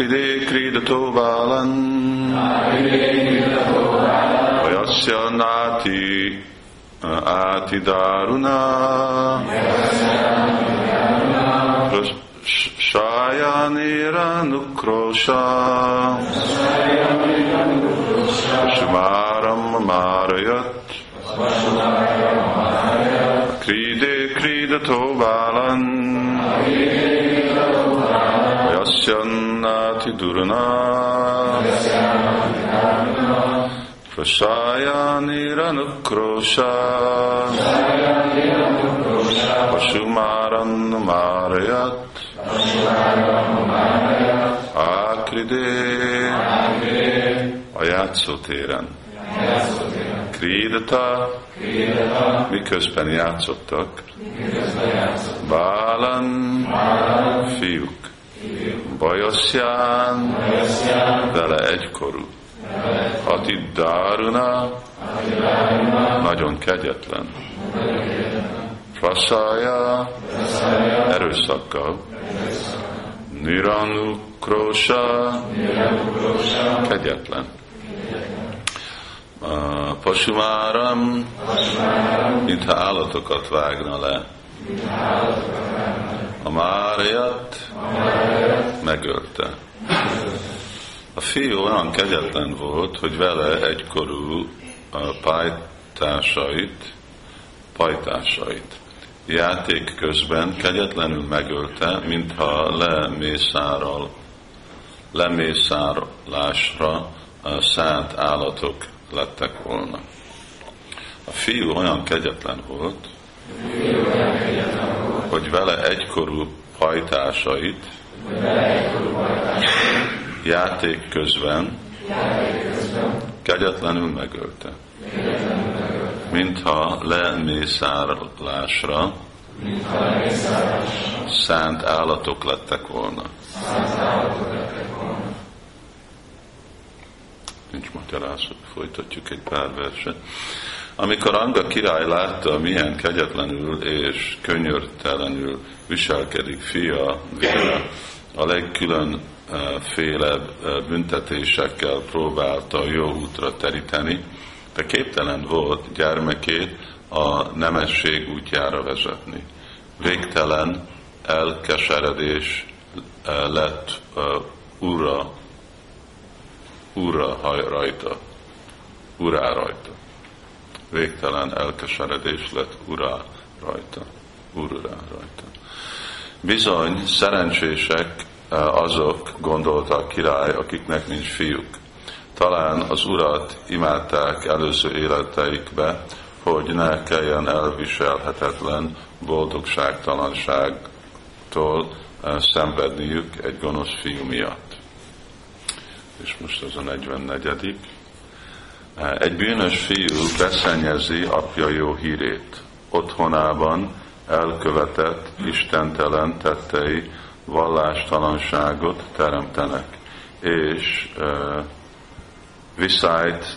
Hide kridato balan vayasya nati ati daruna shayanira nukrosha shumaram marayat kride kridato balan Sannati durna Prasayani ranukrosha Pasumaran marayat Akride Ajátszótéren Kridata miközben játszottak Bálan fiúk Bajaszján, vele egykorú. Ati Dáruna, nagyon kegyetlen. Prasája, erőszakkal. Niranukrosa, kegyetlen. Pasumáram, mintha állatokat vágna le. A Márajat megölte. A fiú olyan kegyetlen volt, hogy vele egykorú pajtásait játék közben kegyetlenül megölte, mintha lemészárlásra szánt állatok lettek volna. A fiú olyan kegyetlen volt, hogy vele egykorú pajtásait játék közben kegyetlenül megölte, mintha lemészárlásra szánt állatok lettek volna. Nincs magyarázat, folytatjuk egy pár verset. Amikor Anga király látta, milyen kegyetlenül és könyörtelenül viselkedik fia Vena, a legkülönfélebb büntetésekkel próbálta jó útra teríteni, de képtelen volt gyermekét a nemesség útjára vezetni. Végtelen elkeseredés lett urá rajta. Végtelen elkeseredés lett urá rajta. Bizony, szerencsések azok, gondolta a király, akiknek nincs fiúk. Talán az urat imádták előző életeikbe, hogy ne kelljen elviselhetetlen boldogságtalanságtól szenvedniük egy gonosz fiú miatt. És most az a 44. Egy bűnös fiú beszennyezi apja jó hírét. Otthonában elkövetett, istentelen tettei vallástalanságot teremtenek, és viszályt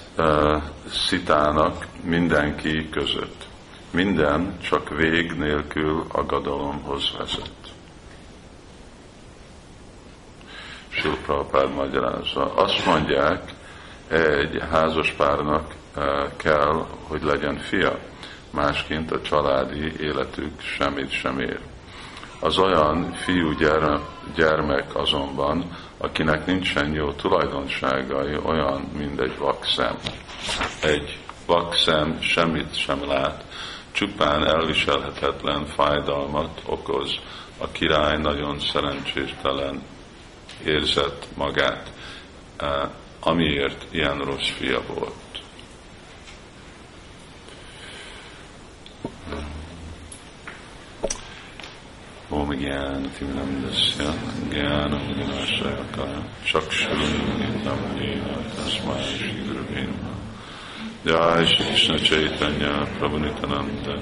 szitának mindenki között. Minden csak vég nélkül a gadalomhoz vezet. Śrīla Prabhupāda magyarázza. Azt mondják, egy házaspárnak kell, hogy legyen fia, másként a családi életük semmit sem ér. Az olyan fiú gyermek azonban, akinek nincsen jó tulajdonságai, olyan, mint egy vakszem. Egy vakszem semmit sem lát, csupán elviselhetetlen fájdalmat okoz. A király nagyon szerencséstelen érzett magát, amiért ilyen rossz fia volt. Om gyána timnamdasya, gyána vinasayakaya, cakṣurunitam héna, tasmāi śrī gurave namah. Jai Śrī Krishna Chaitanya Prabhu Nityananda,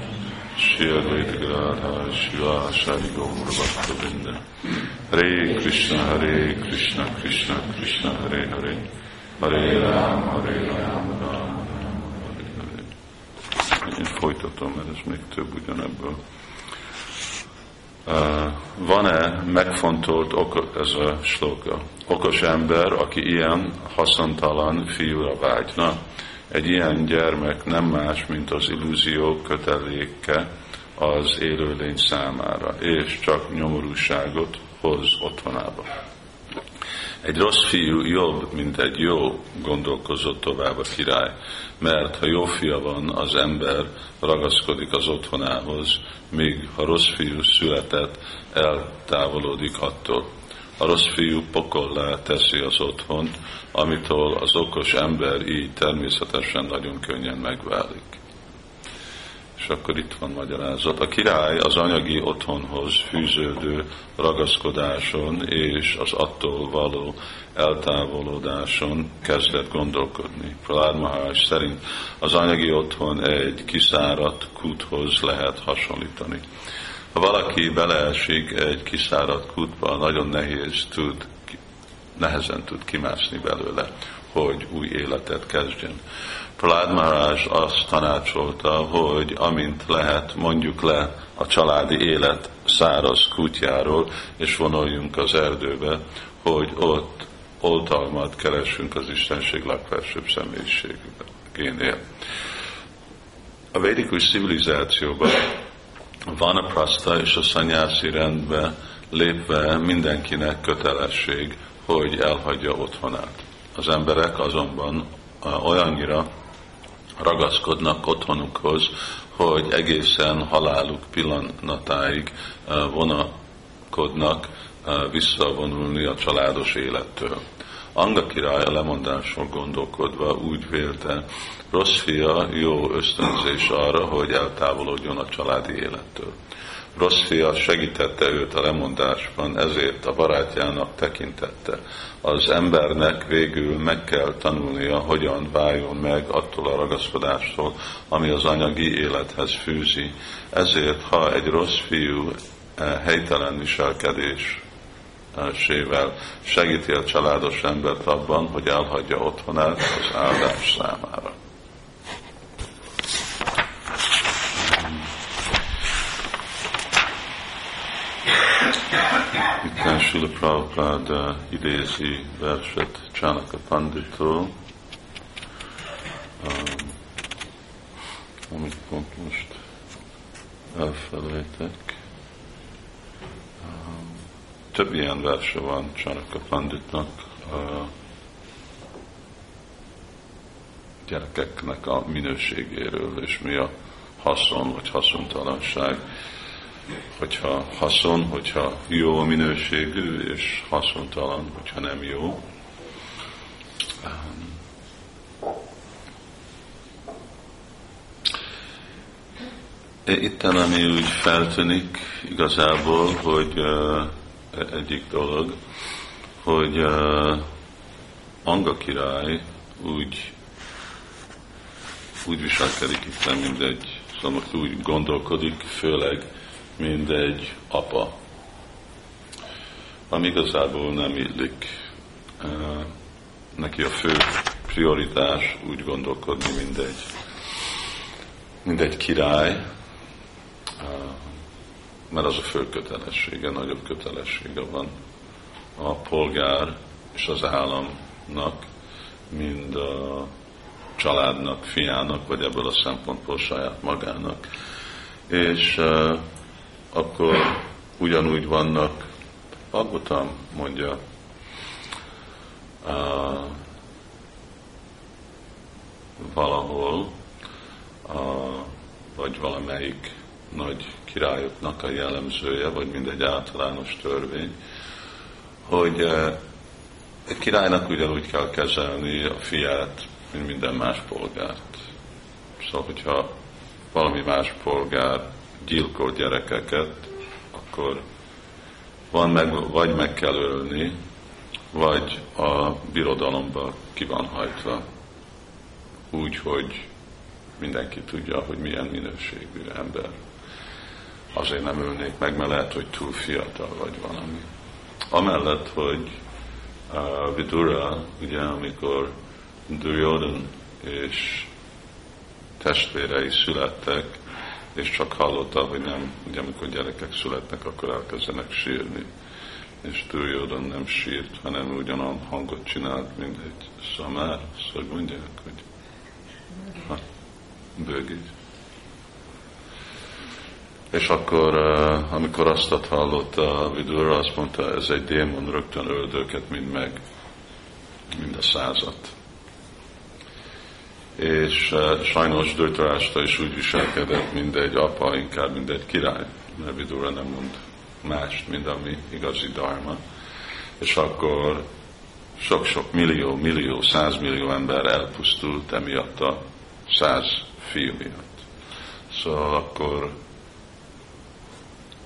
Śrī Advaita Gadādhara Śrīvāsādi Gaura Bhakta Vrinda. Hare Krishna, Hare Krishna, Krishna Krishna, Hare Hare. Hare Rám, Hare Rám, Rám, Rám, Hare Hare. Én folytatom, mert ez még több ugyanebből. Van-e megfontolt okok, ez a sloka? Okos ember, aki ilyen haszontalan fiúra vágyna, egy ilyen gyermek nem más, mint az illúzió köteléke az élőlény számára, és csak nyomorúságot hoz otthonába. Egy rossz fiú jobb, mint egy jó, gondolkozott tovább a király, mert ha jó fia van, az ember ragaszkodik az otthonához, míg ha rossz fiú született, eltávolodik attól. A rossz fiú pokollá teszi az otthont, amitől az okos ember így természetesen nagyon könnyen megválik. És akkor itt van magyarázat. A király az anyagi otthonhoz fűződő ragaszkodáson és az attól való eltávolodáson kezdett gondolkodni. Pṛthu Mahārāja szerint az anyagi otthon egy kiszáradt kúthoz lehet hasonlítani. Ha valaki beleesik egy kiszáradt kútba, nagyon nehezen tud kimászni belőle, hogy új életet kezdjen. Pṛthu Mahārāja azt tanácsolta, hogy amint lehet, mondjuk le a családi élet száraz kútjáról, és vonuljunk az erdőbe, hogy ott oltalmat keresünk az Istenség legfelsőbb személyiségénél. A védikus civilizációban van a praszta és a szanyászi rendbe lépve mindenkinek kötelesség, hogy elhagyja otthonát. Az emberek azonban olyannyira ragaszkodnak otthonukhoz, hogy egészen haláluk pillanatáig vonakodnak visszavonulni a családos élettől. Anga király a lemondásról gondolkodva úgy vélte, rossz fia jó ösztönzés arra, hogy eltávolodjon a családi élettől. Rossz fia segítette őt a lemondásban, ezért a barátjának tekintette. Az embernek végül meg kell tanulnia, hogyan váljon meg attól a ragaszkodástól, ami az anyagi élethez fűzi. Ezért, ha egy rossz fiú helytelen viselkedésével segíti a családos embert abban, hogy elhagyja otthonát az áldás számára. Itt Śrīla Prabhupāda idézi verset Chanakya Pandittól, amit pont most elfelejtek. Több ilyen verse van Chanakya Panditnak, a gyerekeknek a minőségéről, és mi a haszon vagy haszontalanság. Hogyha haszon, hogyha jó minőségű, és haszontalan, hogyha nem jó. Itten, ami úgy feltűnik igazából, hogy egyik dolog, hogy Anga király úgy viselkedik itten, mindegy, szóval úgy gondolkodik, főleg mindegy apa, ami igazából nem illik. Neki a fő prioritás úgy gondolkodni, mindegy király, mert az a fő kötelessége, nagyobb kötelessége van a polgár és az államnak, mind a családnak, fiának, vagy ebből a szempontból saját magának. És akkor ugyanúgy vannak, Bagotám mondja, valahol, vagy valamelyik nagy királyoknak a jellemzője, vagy mindegy általános törvény, hogy egy királynak ugyanúgy kell kezelni a fiát, mint minden más polgárt. Szóval, hogyha valami más polgár gyilkol gyerekeket, akkor vagy meg kell ölni, vagy a birodalomba ki van hajtva. Úgy, hogy mindenki tudja, hogy milyen minőségű ember. Azért nem ölnék meg, mert lehet, hogy túl fiatal vagy valami. Amellett, hogy Vidura, ugye, amikor Duryodhan és testvérei születtek, és csak hallotta, hogy nem, ugye amikor gyerekek születnek, akkor elkezdenek sírni. És Duryodhan nem sírt, hanem ugyanolyan hangot csinált, mint egy szamár, szóval mondják, hogy bőgígy. És akkor, amikor azt hallotta Vidura, azt mondta, ez egy démon, rögtön öld őket mind meg, mind a 100-at. És sajnos Dhritarashtra is úgy viselkedett, mint egy apa, inkább mint egy király, mert Vidura nem mond mást, mint ami igazi dharma. És akkor sok-sok millió, 100 millió ember elpusztult emiatt a 100 fiú miatt. Szóval akkor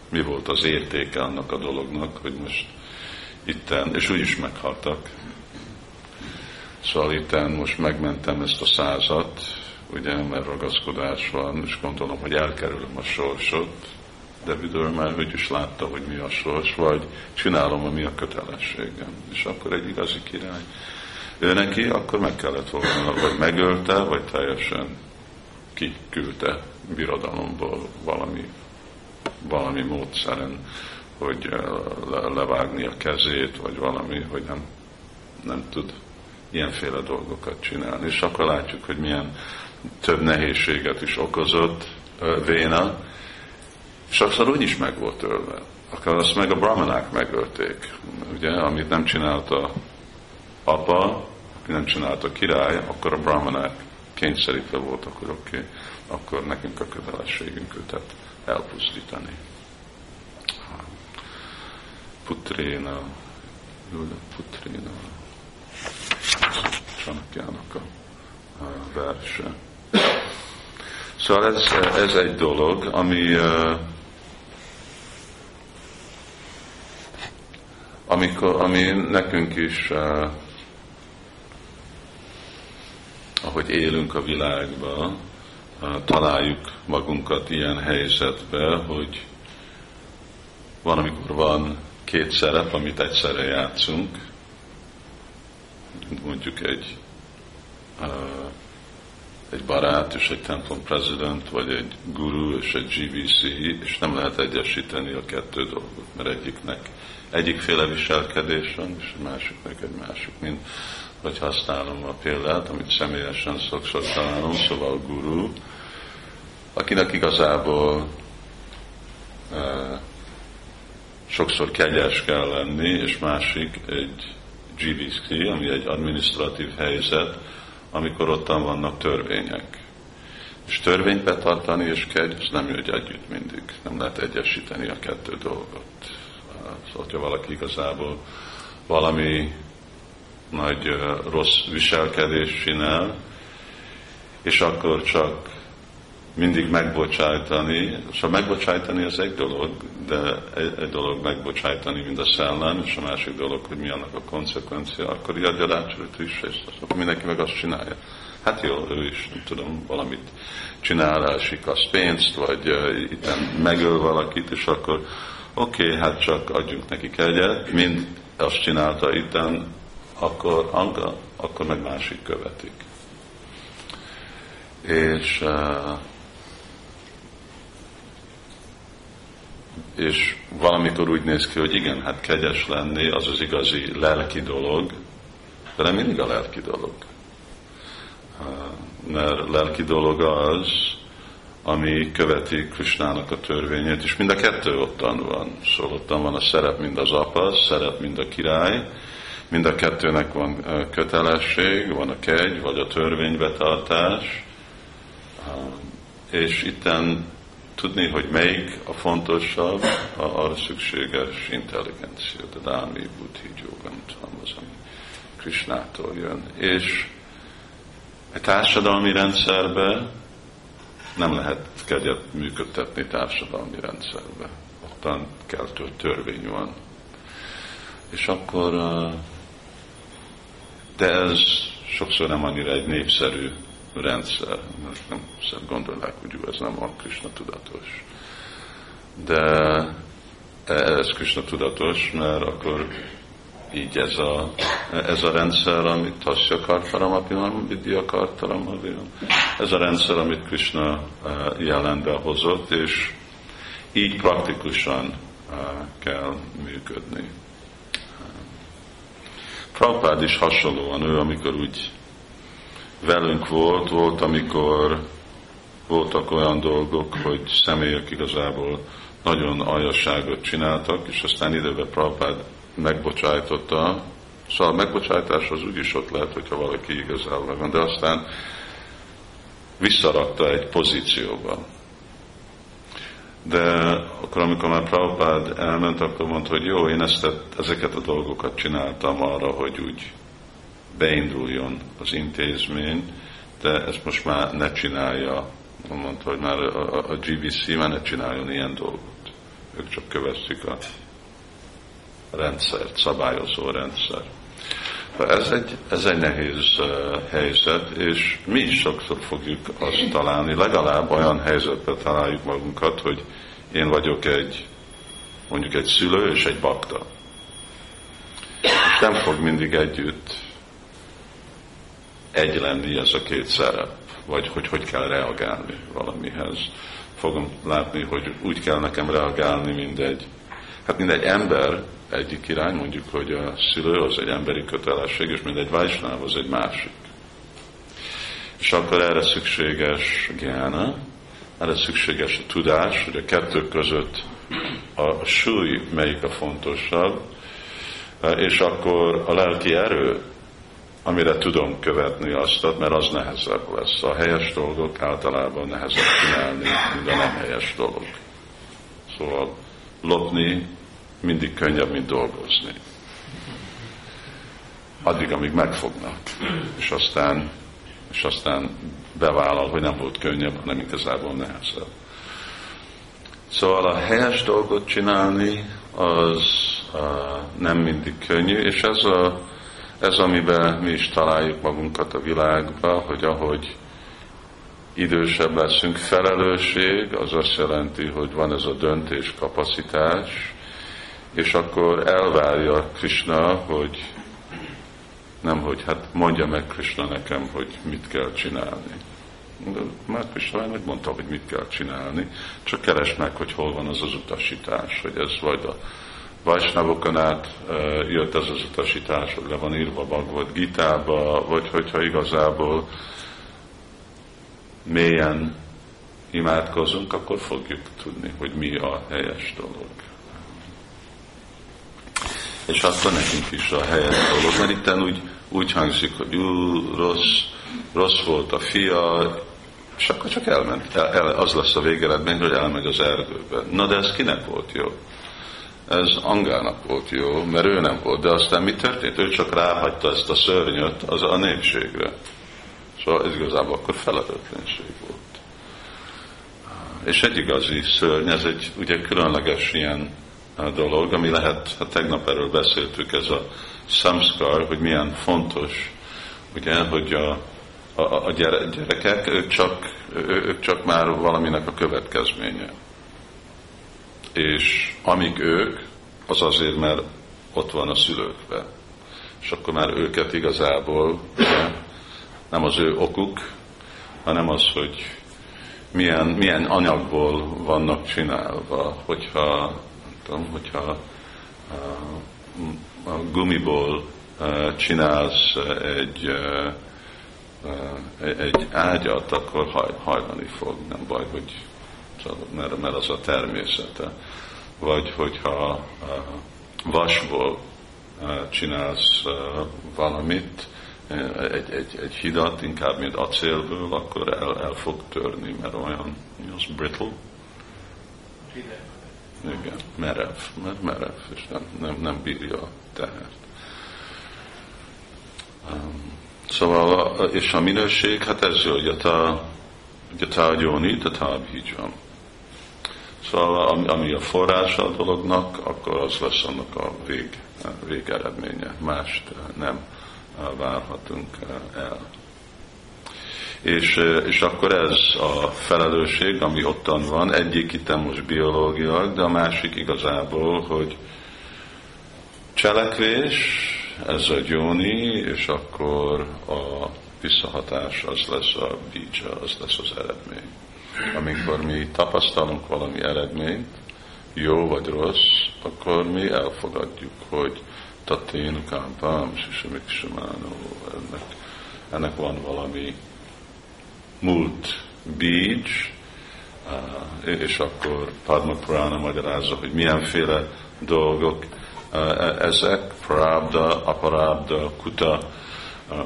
mi volt az értéke annak a dolognak, hogy most itten, és úgyis meghaltak. Szóval itten most megmentem ezt a 100-at, ugye, mert ragaszkodás van, és gondolom, hogy elkerülöm a sorsot, de Vidura már úgyis látta, hogy mi a sors, vagy csinálom, ami a kötelességem. És akkor egy igazi király. Ő neki akkor meg kellett volna, vagy megölte, vagy teljesen kiküldte birodalomból valami módszeren, hogy levágni a kezét, vagy valami, hogy nem tud ilyenféle dolgokat csinálni. És akkor látjuk, hogy milyen több nehézséget is okozott Vena, és akkor úgy is meg volt ölve. Akkor azt meg a brahmanák megölték, ugye, amit nem csinálta apa, nem csinálta király, akkor a brahmanák kényszerítve volt, akkor oké, akkor nekünk a kötelességünk őtet elpusztítani. Putréna, Chanakjának a verse. Szóval ez egy dolog, ami ami nekünk is, ahogy élünk a világban, találjuk magunkat ilyen helyzetbe, hogy van, amikor van két szerep, amit egyszerre játszunk, mondjuk egy barát és egy templom president, vagy egy guru és egy GVC, és nem lehet egyesíteni a kettő dolgot, mert egyiknek egyikféle viselkedés van, és a másiknak egy másik, mint hogy használom a példát, amit személyesen szoktam, szóval a guru, akinek igazából sokszor kegyes kell lenni, és másik egy GVC, ami egy adminisztratív helyzet, amikor ottan vannak törvények. És törvényt betartani és kegy, az nem jön együtt mindig. Nem lehet egyesíteni a kettő dolgot. Szóval, ha valaki igazából valami nagy rossz viselkedést csinál, és akkor csak mindig megbocsájtani. Szóval megbocsájtani az egy dolog, de egy dolog megbocsájtani, mint a szellem, és a másik dolog, hogy mi annak a konsekvencia, akkor így adja rácsörött is, és akkor mindenki meg azt csinálja. Hát jó, ő is, nem tudom, valamit csinál, elsik az pénzt, vagy itt megöl valakit, és akkor oké, hát csak adjunk nekik egyet, mind azt csinálta itten, akkor Anga, akkor meg másik követik. És valamikor úgy néz ki, hogy igen, hát kegyes lenni az az igazi lelki dolog, de nem mindig a lelki dolog. Mert lelki dolog az, ami követi Krishnának a törvényét, és mind a kettő ottan van. Szóval ottan van a szerep, mind az apa, szerep, mind a király, mind a kettőnek van kötelesség, van a kegy, vagy a törvénybetartás, és itten tudni, hogy melyik a fontosabb, arra szükséges intelligencia, de dámi, buddhi, jóga, nem tudom, az, ami Krishnától jön. És egy társadalmi rendszerben nem lehet kegyet működtetni társadalmi rendszerben. Ottan kell, hogy törvény van. És akkor, de ez sokszor nem annyira egy népszerű rendszer, mert nem gondolják, hogy ez nem a Krishna tudatos. De ez Krishna tudatos, mert akkor így ez a rendszer, amit Tasya Kartarama Pilam, Vidya Kartarama Pilam, ez a rendszer, amit Krishna jelenbe hozott, és így praktikusan kell működni. Prabhupád is hasonlóan, ő amikor úgy velünk volt, amikor voltak olyan dolgok, hogy személyek igazából nagyon aljasságot csináltak, és aztán időben Prabhupád megbocsájtotta. Szóval a megbocsájtáshoz úgyis ott lehet, hogyha valaki igazából van, de aztán visszarakta egy pozícióba. De akkor, amikor már Prabhupád elment, akkor mondta, hogy jó, én ezeket a dolgokat csináltam arra, hogy úgy beinduljon az intézmény, de ezt most már ne csinálja. Mondta, hogy már a GBC már ne csináljon ilyen dolgot. Ők csak követik a rendszert, szabályozó rendszer. Ez egy nehéz helyzet, és mi is sokszor fogjuk azt találni, legalább olyan helyzetben találjuk magunkat, hogy én vagyok mondjuk egy szülő és egy bakta. És nem fog mindig együtt egy lenni ez a két szerep, vagy hogy kell reagálni valamihez. Fogom látni, hogy úgy kell nekem reagálni, mindegy ember egyik irány, mondjuk, hogy a szülő az egy emberi kötelesség, és mindegy vajsnáv az egy másik. És akkor erre szükséges gyána, erre szükséges a tudás, hogy a kettő között a súly melyik a fontosabb, és akkor a lelki erő, amire tudom követni azt, mert az nehezebb lesz. A helyes dolgok általában nehezebb csinálni, mint a nem helyes dolog. Szóval lopni mindig könnyebb, mint dolgozni. Addig, amíg megfognak. És aztán bevállal, hogy nem volt könnyebb, hanem igazából nehezebb. Szóval a helyes dolgot csinálni, az nem mindig könnyű, és ez amiben mi is találjuk magunkat a világban, hogy ahogy idősebb leszünk, felelősség, az azt jelenti, hogy van ez a döntéskapacitás, és akkor elvárja Krishna, hogy mondja meg Krishna nekem, hogy mit kell csinálni. De már Krishna megmondta, hogy mit kell csinálni, csak keresd meg, hogy hol van az az utasítás, hogy ez vagy a Vaisnavokon át jött ez az utasítás, hogy le van írva Bhagavad-gítába, vagy hogyha igazából mélyen imádkozunk, akkor fogjuk tudni, hogy mi a helyes dolog. És akkor nekünk is a helyes dolog, mert itten úgy hangzik, hogy rossz volt a fia, és akkor csak elment. Az lesz a végeredmény, hogy elmegy az erdőbe. Na de ez kinek volt jó? Ez Angának volt jó, mert ő nem volt. De aztán mi történt? Ő csak ráhagyta ezt a szörnyöt az a népségre. Szóval ez igazából akkor felelőtlenség volt. És egy igazi szörny, ez egy ugye különleges ilyen dolog, ami lehet, tegnap erről beszéltük, ez a samskar, hogy milyen fontos, ugye, hogy a gyerekek, ők csak már valaminek a következménye. És amíg ők, az azért, mert ott van a szülőkben. És akkor már őket igazából nem az ő okuk, hanem az, hogy milyen anyagból vannak csinálva, hogyha a gumiból csinálsz egy ágyat, akkor hajlani fog, nem baj, hogy mert az a természete. Vagy hogyha vasból csinálsz valamit, egy hidat, inkább mint acélből, akkor el fog törni, mert olyan, az brittle. Igen, merev, és nem bírja a tehert. Szóval, és a minőség, ez jó, hogy a tárgyóni, szóval, ami a forrása a dolognak, akkor az lesz annak a végeredménye. Mást nem várhatunk el. És akkor ez a felelősség, ami ottan van, egyik itt most biológiailag, de a másik igazából, hogy cselekvés, ez a gyóni, és akkor a visszahatás az lesz a bídzsa, az lesz az eredmény. Amikor mi tapasztalunk valami eredményt, jó vagy rossz, akkor mi elfogadjuk, hogy tatén, kámpám, sisamiksamánó, ennek van valami múlt bícs, és akkor Padma Purāṇa magyarázza, hogy milyenféle dolgok ezek, prabda, aparabda, kuta,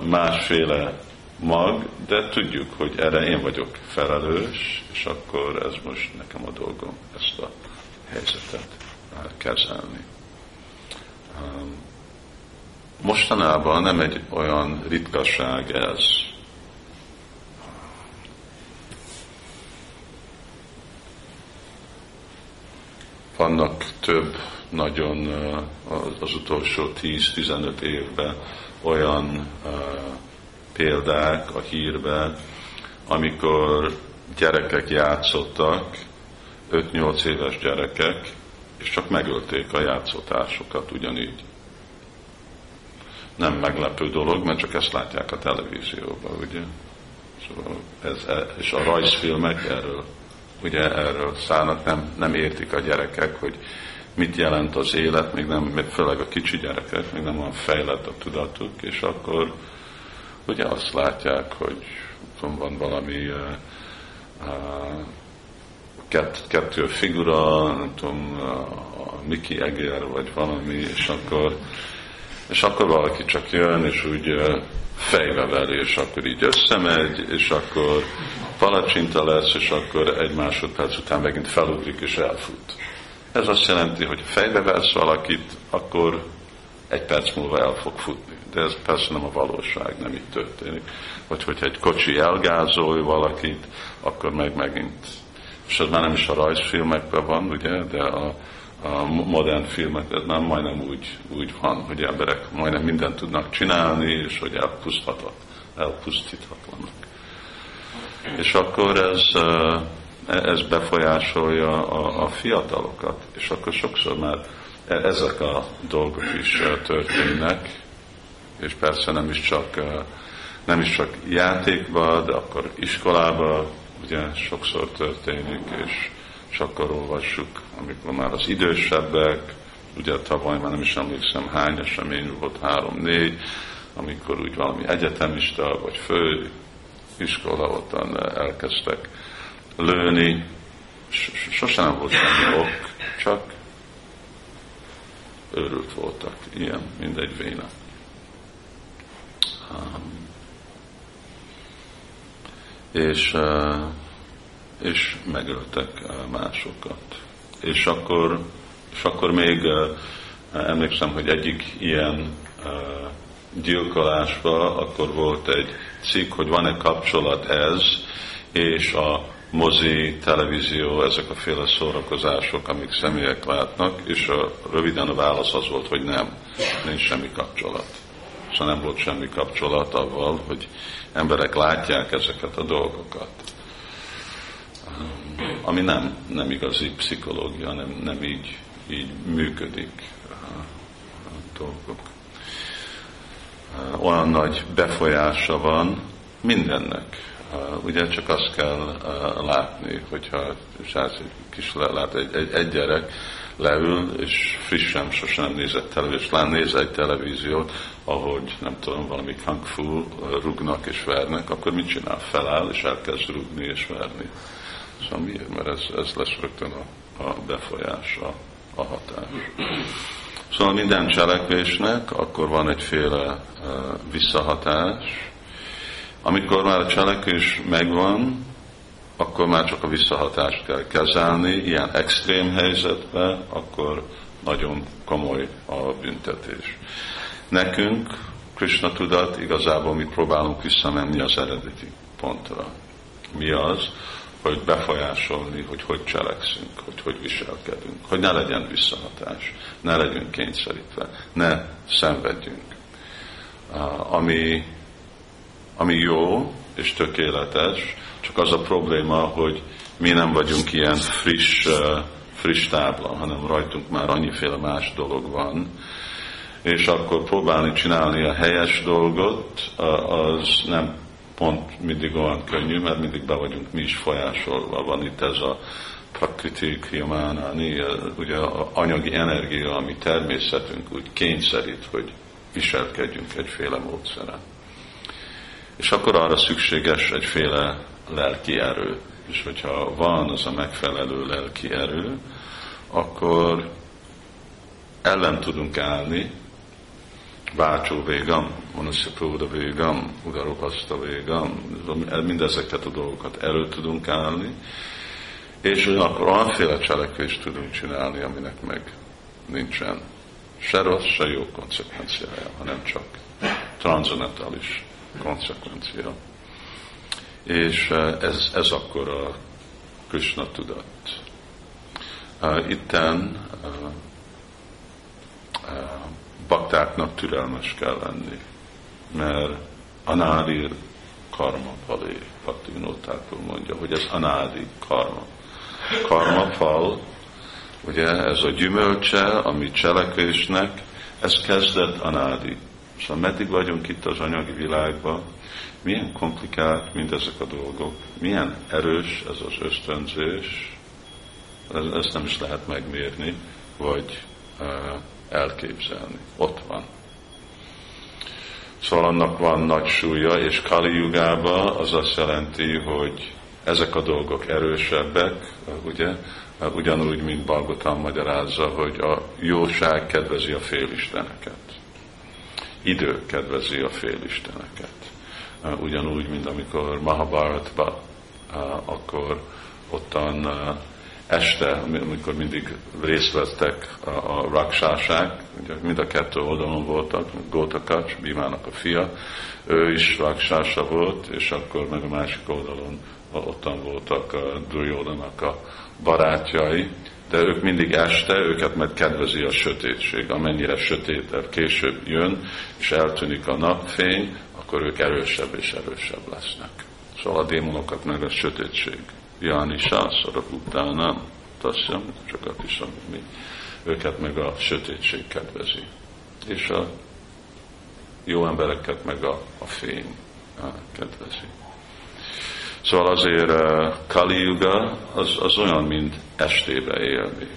másféle mag, de tudjuk, hogy erre én vagyok felelős, és akkor ez most nekem a dolgom, ezt a helyzetet kezelni. Mostanában nem egy olyan ritkaság ez. Vannak több nagyon az utolsó 10-15 évben olyan példák a hírben, amikor gyerekek játszottak, 5-8 éves gyerekek, és csak megölték a játszótársukat ugyanígy. Nem meglepő dolog, mert csak ezt látják a televízióban, ugye? Szóval és a rajzfilmek erről, ugye erről szállnak, nem értik a gyerekek, hogy mit jelent az élet, még nem, főleg a kicsi gyerekek, még nem van fejlett a tudatuk, és akkor ugye azt látják, hogy van valami kettő figura, nem tudom, a Miki egér, vagy valami, és akkor valaki csak jön, és úgy fejbe veri, és akkor így összemegy, és akkor palacsinta lesz, és akkor egy másodperc után megint felugrik, és elfut. Ez azt jelenti, hogy fejbe versz valakit, akkor egy perc múlva el fog futni. De ez persze nem a valóság, nem így történik. Vagy hogyha egy kocsi elgázol valakit, akkor meg megint. És ez már nem is a rajzfilmekben van, ugye, de a modern filmekben már majdnem úgy van, hogy emberek majdnem mindent tudnak csinálni, és hogy elpusztíthatlanak. És akkor ez befolyásolja a fiatalokat, és akkor sokszor már ezek a dolgok is történnek, és persze nem is csak játékban, de akkor iskolában ugye sokszor történik, és akkor olvassuk, amikor már az idősebbek, ugye tavaly már nem is emlékszem hány esemény volt, 3-4, amikor úgy valami egyetemista vagy főiskola ottan elkezdtek lőni, sosem nem volt semmi ok, csak őrült voltak, ilyen, mindegy véna. És megöltek másokat. És akkor még emlékszem, hogy egyik ilyen gyilkolásban akkor volt egy cikk, hogy van-e kapcsolat ez, és a mozi, televízió, ezek a féle szórakozások, amik személyek látnak, és röviden a válasz az volt, hogy nem, nincs semmi kapcsolat. Szóval nem volt semmi kapcsolat avval, hogy emberek látják ezeket a dolgokat. Ami nem igazi pszichológia, nem így működik a dolgok. Olyan nagy befolyása van mindennek. Ugye csak azt kell látni, hogyha egy gyerek leül, és frissen sosem nézett televíziót, lán néz egy televíziót, ahogy nem tudom, valami kung fu rúgnak és vernek, akkor mit csinál? Feláll, és elkezd rúgni és verni. Szóval miért? Mert ez lesz rögtön a befolyás, a hatás. Szóval minden cselekvésnek akkor van egyféle visszahatás. Amikor már a cselekvés megvan, akkor már csak a visszahatást kell kezelni, ilyen extrém helyzetben, akkor nagyon komoly a büntetés. Nekünk, Krishna tudat, igazából mi próbálunk visszamenni az eredeti pontra. Mi az, hogy befolyásolni, hogy cselekszünk, hogy viselkedünk, hogy ne legyen visszahatás, ne legyünk kényszerítve, ne szenvedjünk. Ami jó és tökéletes, csak az a probléma, hogy mi nem vagyunk ilyen friss tábla, hanem rajtunk már annyiféle más dolog van, és akkor próbálni csinálni a helyes dolgot, az nem pont mindig olyan könnyű, mert mindig be vagyunk mi is folyásolva. Van itt ez a prakriti kriyamánáni, ugye a anyagi energia, ami természetünk úgy kényszerít, hogy viselkedjünk egyféle módszeren. És akkor arra szükséges egyféle lelki erő. És hogyha van az a megfelelő lelki erő, akkor ellen tudunk állni, váltsó végam, manasipróda végam, ugarupaszta végam, mindezeket a dolgokat elő tudunk állni, és akkor olyanféle cselekvést tudunk csinálni, aminek meg nincsen se rossz, se jó konsekvenciája, hanem csak transzendentális konsekvencia. És ez akkor a Krishna tudat. Itten baktáknak türelmes kell lenni, mert anádi karma falé, Bhaktivinodákról mondja, hogy ez anádi karma. Karma fal, ugye ez a gyümölcse, ami cselekvésnek, ez kezdett anádi. Szóval meddig vagyunk itt az anyagi világban, milyen komplikált mindezek a dolgok, milyen erős ez az ösztönzés, ezt nem is lehet megmérni, vagy elképzelni. Ott van. Szóval annak van nagy súlya, és Kali Yugában az azt jelenti, hogy ezek a dolgok erősebbek, ugye? Ugyanúgy, mint Bagotám magyarázza, hogy a jóság kedvezi a félisteneket. Idő kedvezi a félisteneket. Ugyanúgy, mint amikor Mahabharatba, akkor ottan este, amikor mindig részt vettek a raksásák, ugye mind a kettő oldalon voltak, Gótakacs, Bímának a fia, ő is raksása volt, és akkor meg a másik oldalon ottan voltak Duryodhanak a barátjai, de ők mindig este, őket meg kedvezi a sötétség, amennyire sötétebb később jön, és eltűnik a napfény, akkor ők erősebb és erősebb lesznek. Szóval a démonokat meg a sötétség. Jáni sászarok utánám, tasszam, sokat is, amit mi. Őket meg a sötétség kedvezi. És a jó embereket meg a fény kedvezi. Szóval azért Kali Yuga az olyan, mint estébe élni.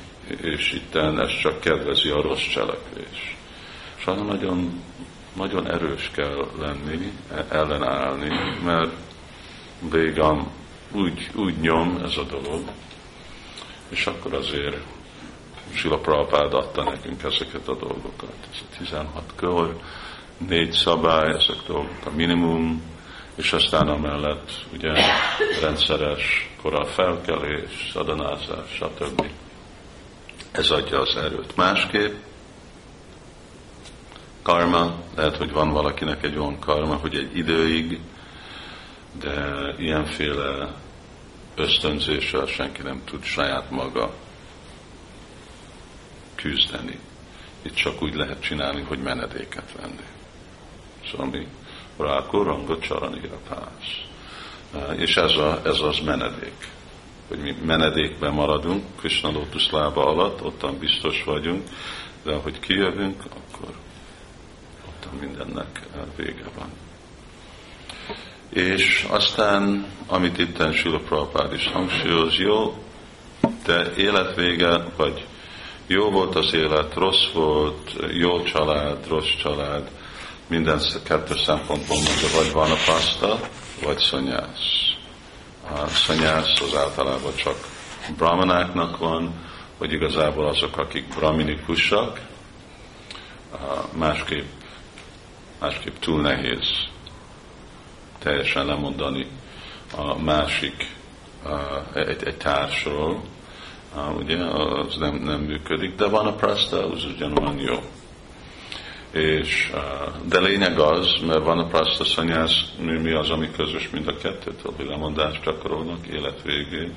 És itten ez csak kedvezi a rossz cselekvés. Sajnálom, nagyon, nagyon erős kell lenni, ellenállni, mert végam úgy nyom ez a dolog, és akkor azért Śrīla Prabhupāda adta nekünk ezeket a dolgokat. Ez a 16 kör, 4 szabály, ezek dolgok a minimum, és aztán amellett ugye rendszeres korai felkelés, szadanázás, stb. Ez adja az erőt. Másképp karma, lehet, hogy van valakinek egy olyan karma, hogy egy időig, de ilyenféle ösztönzéssel senki nem tud saját maga küzdeni. Itt csak úgy lehet csinálni, hogy menedéket venni. Szóval mi rákorangot csaranira pász. És ez az menedék. Hogy mi menedékben maradunk, Krishna lótuszlába alatt, ottan biztos vagyunk, de ahogy kijövünk, akkor ottan mindennek vége van. És aztán, amit itten Śrīla Prabhupāda is hangsúlyoz, jó, de élet vége, vagy jó volt az élet, rossz volt, jó család, rossz család, minden kettő szempontból mondja, vagy vanapaszta, vagy szanyász. A szanyász az általában csak brahmanáknak van, vagy igazából azok, akik brahminikusak, másképp túl nehéz teljesen lemondani a másik egy társról, ugye, az nem működik, de van a praszta, az ugyanolyan jó. És, de lényeg az, mert van a praszta szanyász, mi az, ami közös mind a kettőt, hogy lemondást gyakorolnak élet végén,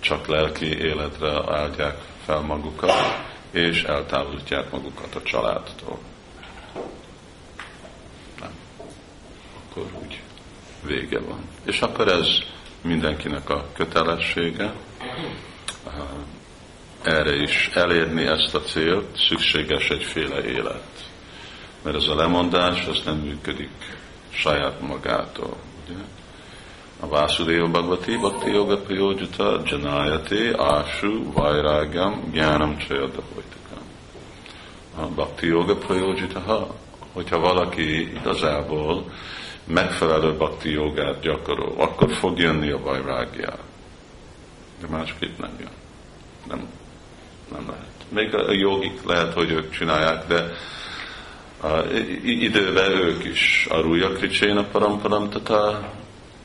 csak lelki életre áldják fel magukat, és eltávolítják magukat a családtól. Nem. Akkor úgy vége van. És akkor ez mindenkinek a kötelessége. Erre is elérni ezt a célt, szükséges egyféle élet. mert ez a lemondás az nem működik saját magától. Ugye? A Vásudeva Bhagavati Bhakti Yoga Prayojuta Janayate Āśu Vairāgyam Gyánam Csajaddahojtikam. A Bhakti Yoga Prayojuta, hogyha valaki igazából megfelelő bhakti jogát gyakorol, akkor fog jönni a vairāgyá. De másképp nem jön. Nem lehet. Még a jogik lehet, hogy ők csinálják, de időben ők is a Rúja Kricséna Paramparam Tatá,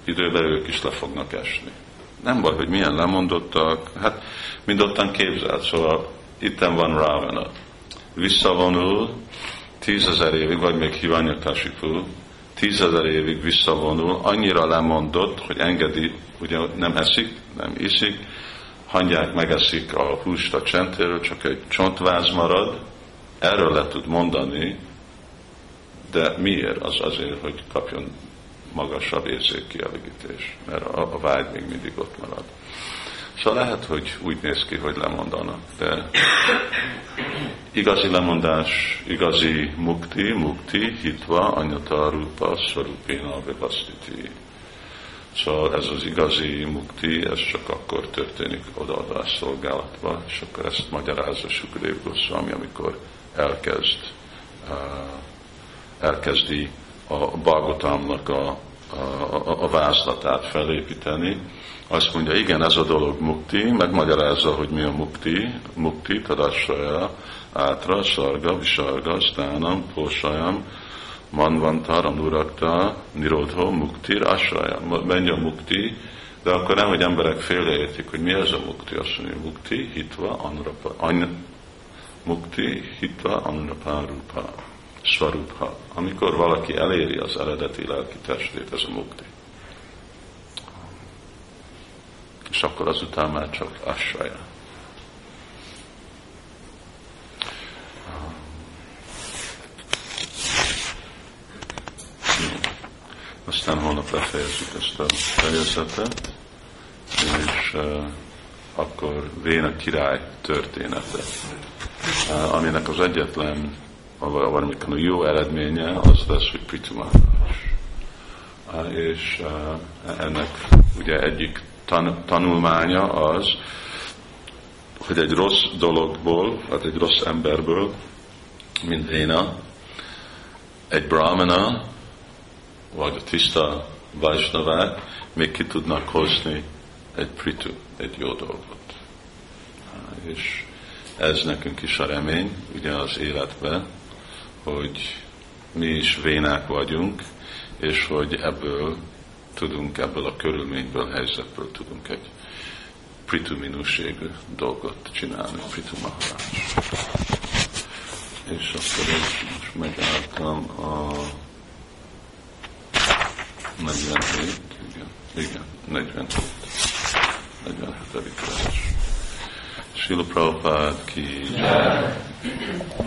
időben ők is le fognak esni. Nem baj, hogy milyen lemondottak, hát mindottan képzelt, szóval itten van Rávana. Visszavonul 10 000 évig, vagy még Hivanyaktásipul, 10 000 évig visszavonul, annyira lemondott, hogy engedi, ugye nem eszik, nem iszik, hangyák megeszik a húst a csentéről, csak egy csontváz marad, erről le tud mondani, de miért? Az azért, hogy kapjon magasabb érzékkielégítés, mert a vágy még mindig ott marad. Szóval lehet, hogy úgy néz ki, hogy lemondanak, de igazi lemondás, igazi mukti, hitva, anyata, rupa, szarupina, vivasztiti. Szóval ez az igazi mukti, ez csak akkor történik odaadás szolgálatban, és akkor ezt magyarázza Sukadev Goszvámi, amikor elkezdi a Bagotámnak a vázlatát felépíteni. Azt mondja, igen, ez a dolog mukti, megmagyarázza, hogy mi a mukti. Mukti, tadassaya, átra, sarga, visarga, stánam, pósajam, manvantaram, urakta, nirodho, mukti, asraja. Menj a mukti, de akkor nem, hogy emberek félreértik, hogy mi ez a mukti. Azt mondja, mukti, hitva, anrapa, mukti, hitva, anrapa, rupa, svarupha. Amikor valaki eléri az eredeti lelki testét, ez a mukti. És akkor azután már csak asraja. Aztán holnap befejezzük ezt a fejezetet, és akkor Véna király története, aminek az egyetlen, valamikor a jó eredménye az lesz, hogy Pṛthu Mahārāja. És ennek ugye egyik tanulmánya az, hogy egy rossz dologból, vagy egy rossz emberből, mint Véna, egy brahmana, vagy a tiszta vaisnavák még ki tudnak hozni egy pritú, egy jó dolgot. És ez nekünk is a remény, ugye az életben, hogy mi is vénák vagyunk, és hogy ebből tudunk, ebből a körülményből, helyzetből tudunk egy pritú minőségű dolgot csinálni, Pṛthu Mahārāja. És akkor most megálltam a 47, igen, 47. Śrīla Prabhupāda ki jai.